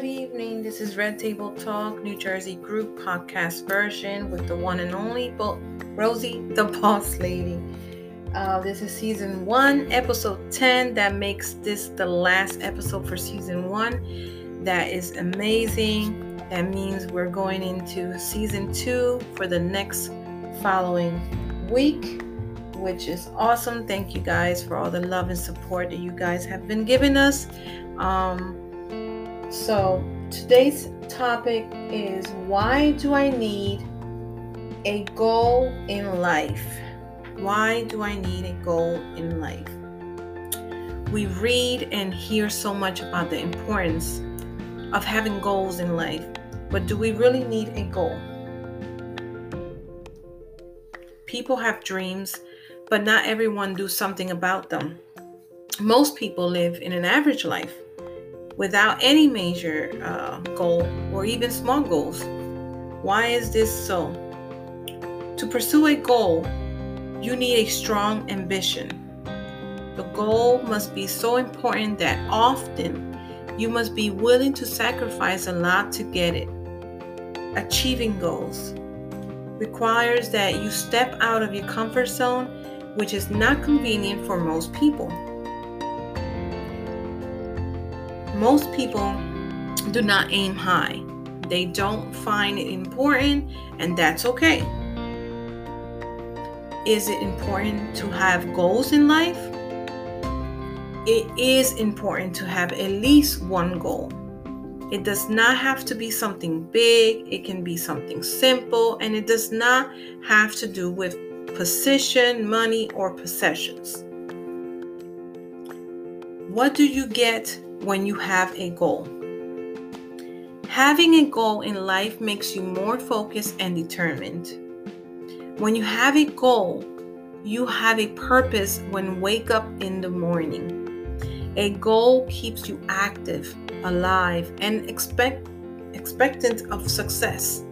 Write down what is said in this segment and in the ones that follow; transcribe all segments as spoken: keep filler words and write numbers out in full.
good evening. This is Red Table Talk, New Jersey Group podcast version with the one and only Bo- Rosie the Boss Lady. Uh, this is season one, episode ten. That makes this the last episode for season one. That is amazing. That means we're going into season two for the next following week, which is awesome. Thank you guys for all the love and support that you guys have been giving us. Um, so today's topic is, why do I need a goal in life? Why do I need a goal in life? We read and hear so much about the importance of having goals in life, but do we really need a goal? People have dreams, but not everyone do something about them. Most people live in an average life without any major uh, goal or even small goals. Why is this so? To pursue a goal, you need a strong ambition. The goal must be so important that often you must be willing to sacrifice a lot to get it. Achieving goals requires that you step out of your comfort zone, which is not convenient for most people. Most people do not aim high. They don't find it important, and that's okay. Is it important to have goals in life? It is important to have at least one goal. It does not have to be something big. It can be something simple, and it does not have to do with position, money, or possessions. What do you get when you have a goal? Having a goal in life makes you more focused and determined. When you have a goal, you have a purpose when you wake up in the morning. A goal keeps you active, alive, and expect, expectant of success.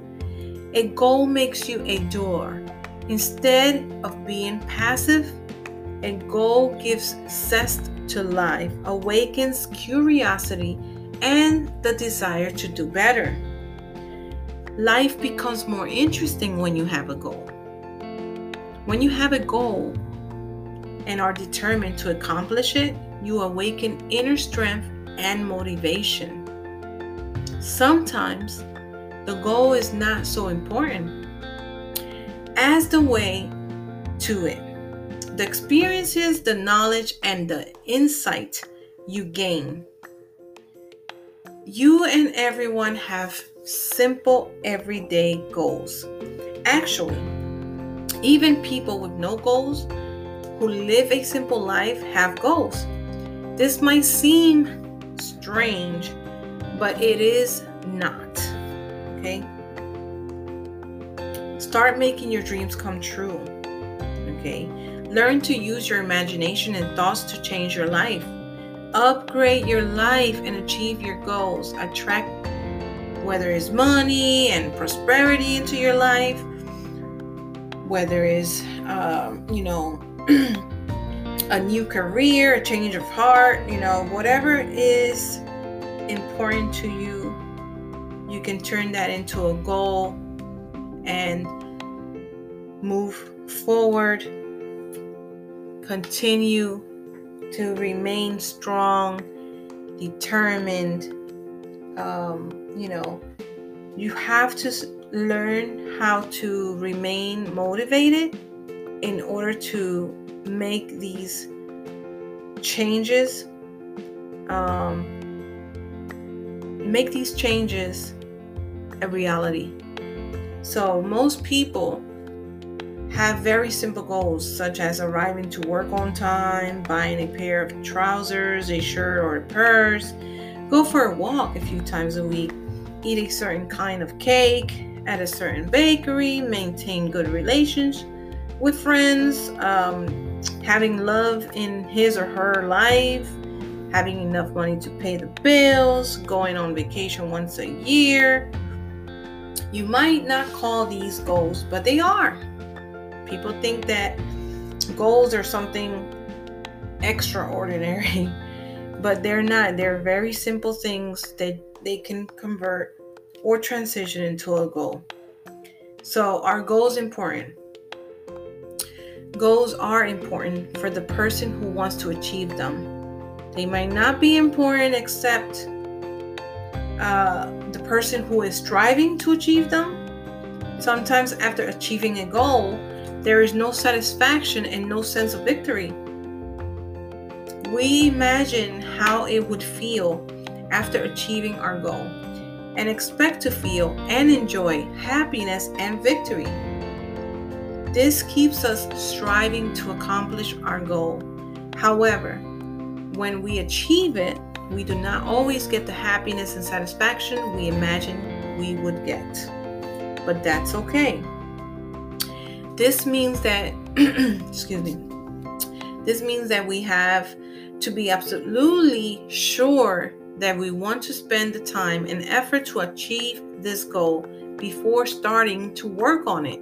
A goal makes you a doer. Instead of being passive, a goal gives zest to life, awakens curiosity, and the desire to do better. Life becomes more interesting when you have a goal. When you have a goal and are determined to accomplish it, you awaken inner strength and motivation. Sometimes the goal is not so important as the way to it. The experiences, the knowledge, and the insight you gain. You and everyone have simple everyday goals. Actually, even people with no goals who live a simple life have goals. This might seem strange, but it is not. Okay? Start making your dreams come true. Okay? Learn to use your imagination and thoughts to change your life. Upgrade your life and achieve your goals. Attract whether it's money and prosperity into your life, whether it's, um, you know, a new career, a change of heart, you know, whatever is important to you, you can turn that into a goal and move forward. Continue to remain strong, determined. Um, you know, you have to learn how to remain motivated in order to make these changes um, make these changes a reality. So most people have very simple goals, such as arriving to work on time, buying a pair of trousers, a shirt, or a purse, go for a walk a few times a week, eat a certain kind of cake at a certain bakery, maintain good relations with friends, um, having love in his or her life, having enough money to pay the bills, going on vacation once a year. You might not call these goals, but they are. People think that goals are something extraordinary, but they're not. They're very simple things that they can convert or transition into a goal. So our goals important. Goals are important for the person who wants to achieve them. They might not be important except uh, the person who is striving to achieve them. Sometimes after achieving a goal, there is no satisfaction and no sense of victory. We imagine how it would feel after achieving our goal and expect to feel and enjoy happiness and victory. This keeps us striving to accomplish our goal. However, when we achieve it, we do not always get the happiness and satisfaction we imagined we would get. But that's okay. This means that, excuse me, this means that we have to be absolutely sure that we want to spend the time and effort to achieve this goal before starting to work on it.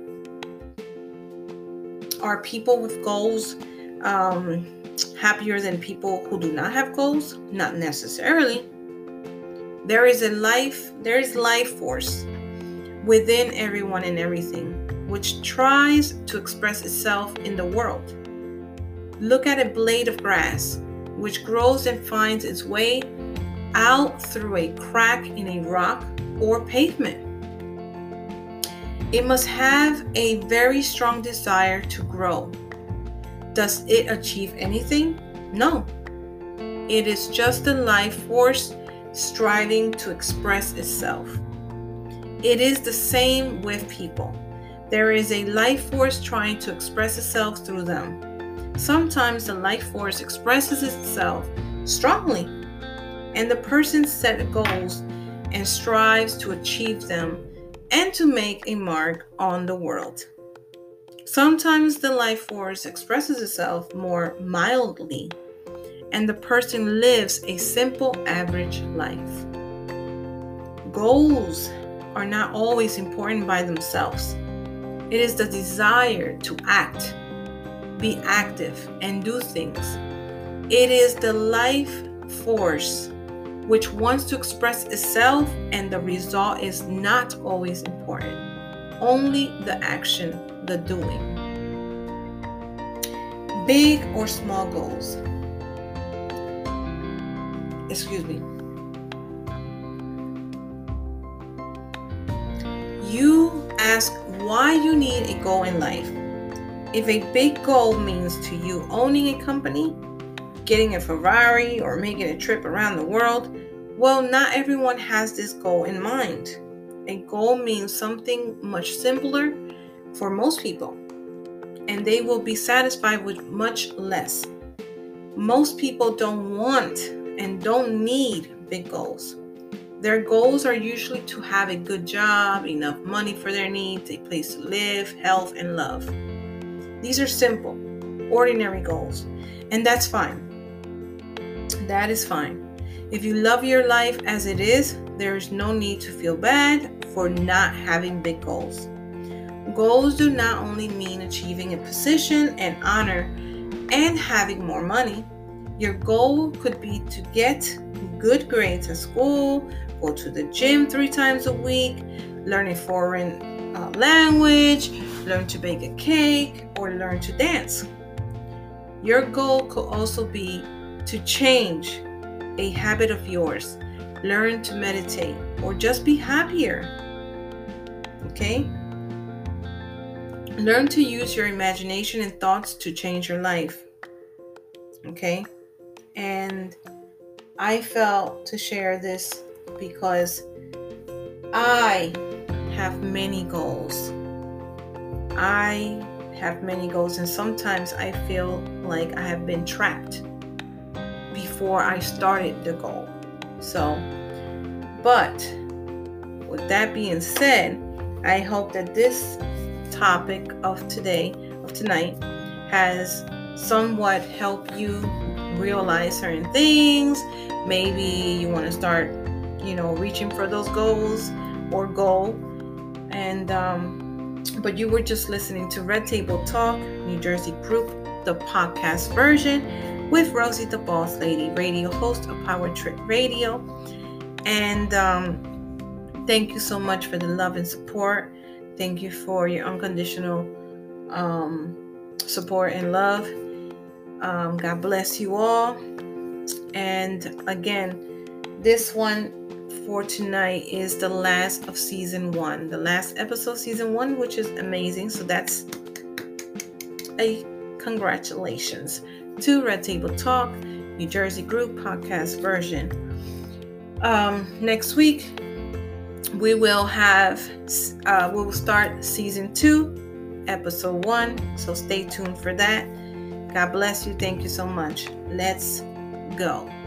Are people with goals um, happier than people who do not have goals? Not necessarily. There is a life, there is life force within everyone and everything, which tries to express itself in the world. Look at a blade of grass, which grows and finds its way out through a crack in a rock or pavement. It must have a very strong desire to grow. Does it achieve anything? No. It is just a life force striving to express itself. It is the same with people. There is a life force trying to express itself through them. Sometimes the life force expresses itself strongly, and the person sets goals and strives to achieve them and to make a mark on the world. Sometimes the life force expresses itself more mildly, and the person lives a simple, average life. Goals are not always important by themselves. It is the desire to act, be active, and do things. It is the life force which wants to express itself, and the result is not always important. Only the action, the doing. Big or small goals. Excuse me. You ask why you need a goal in life. If a big goal means to you owning a company, getting a Ferrari, or making a trip around the world, well, not everyone has this goal in mind. A goal means something much simpler for most people, and they will be satisfied with much less. Most people don't want and don't need big goals. Their goals are usually to have a good job, enough money for their needs, a place to live, health, and love. These are simple, ordinary goals, and that's fine. That is fine. If you love your life as it is, there is no need to feel bad for not having big goals. Goals do not only mean achieving a position and honor and having more money. Your goal could be to get good grades at school, go to the gym three times a week, learn a foreign uh, language, learn to bake a cake, or learn to dance. Your goal could also be to change a habit of yours, learn to meditate, or just be happier. Okay? Learn to use your imagination and thoughts to change your life. Okay? And I felt to share this because I have many goals. I have many goals, and sometimes I feel like I have been trapped before I started the goal. So, but with that being said, I hope that this topic of today, of tonight, has somewhat helped you realize certain things. Maybe you want to start, you know, reaching for those goals or goal, and um but you were just listening to Red Table Talk, New Jersey Group, the podcast version, with Rosie the Boss Lady, radio host of Power Trip Radio. And um, thank you so much for the love and support. Thank you for your unconditional um, support and love. Um, God bless you all. And again, this one for tonight is the last of season one, the last episode of season one, which is amazing. So that's a congratulations to Red Table Talk, New Jersey Group podcast version. Um, next week, we will have, uh, we will start season two, episode one. So stay tuned for that. God bless you. Thank you so much. Let's go.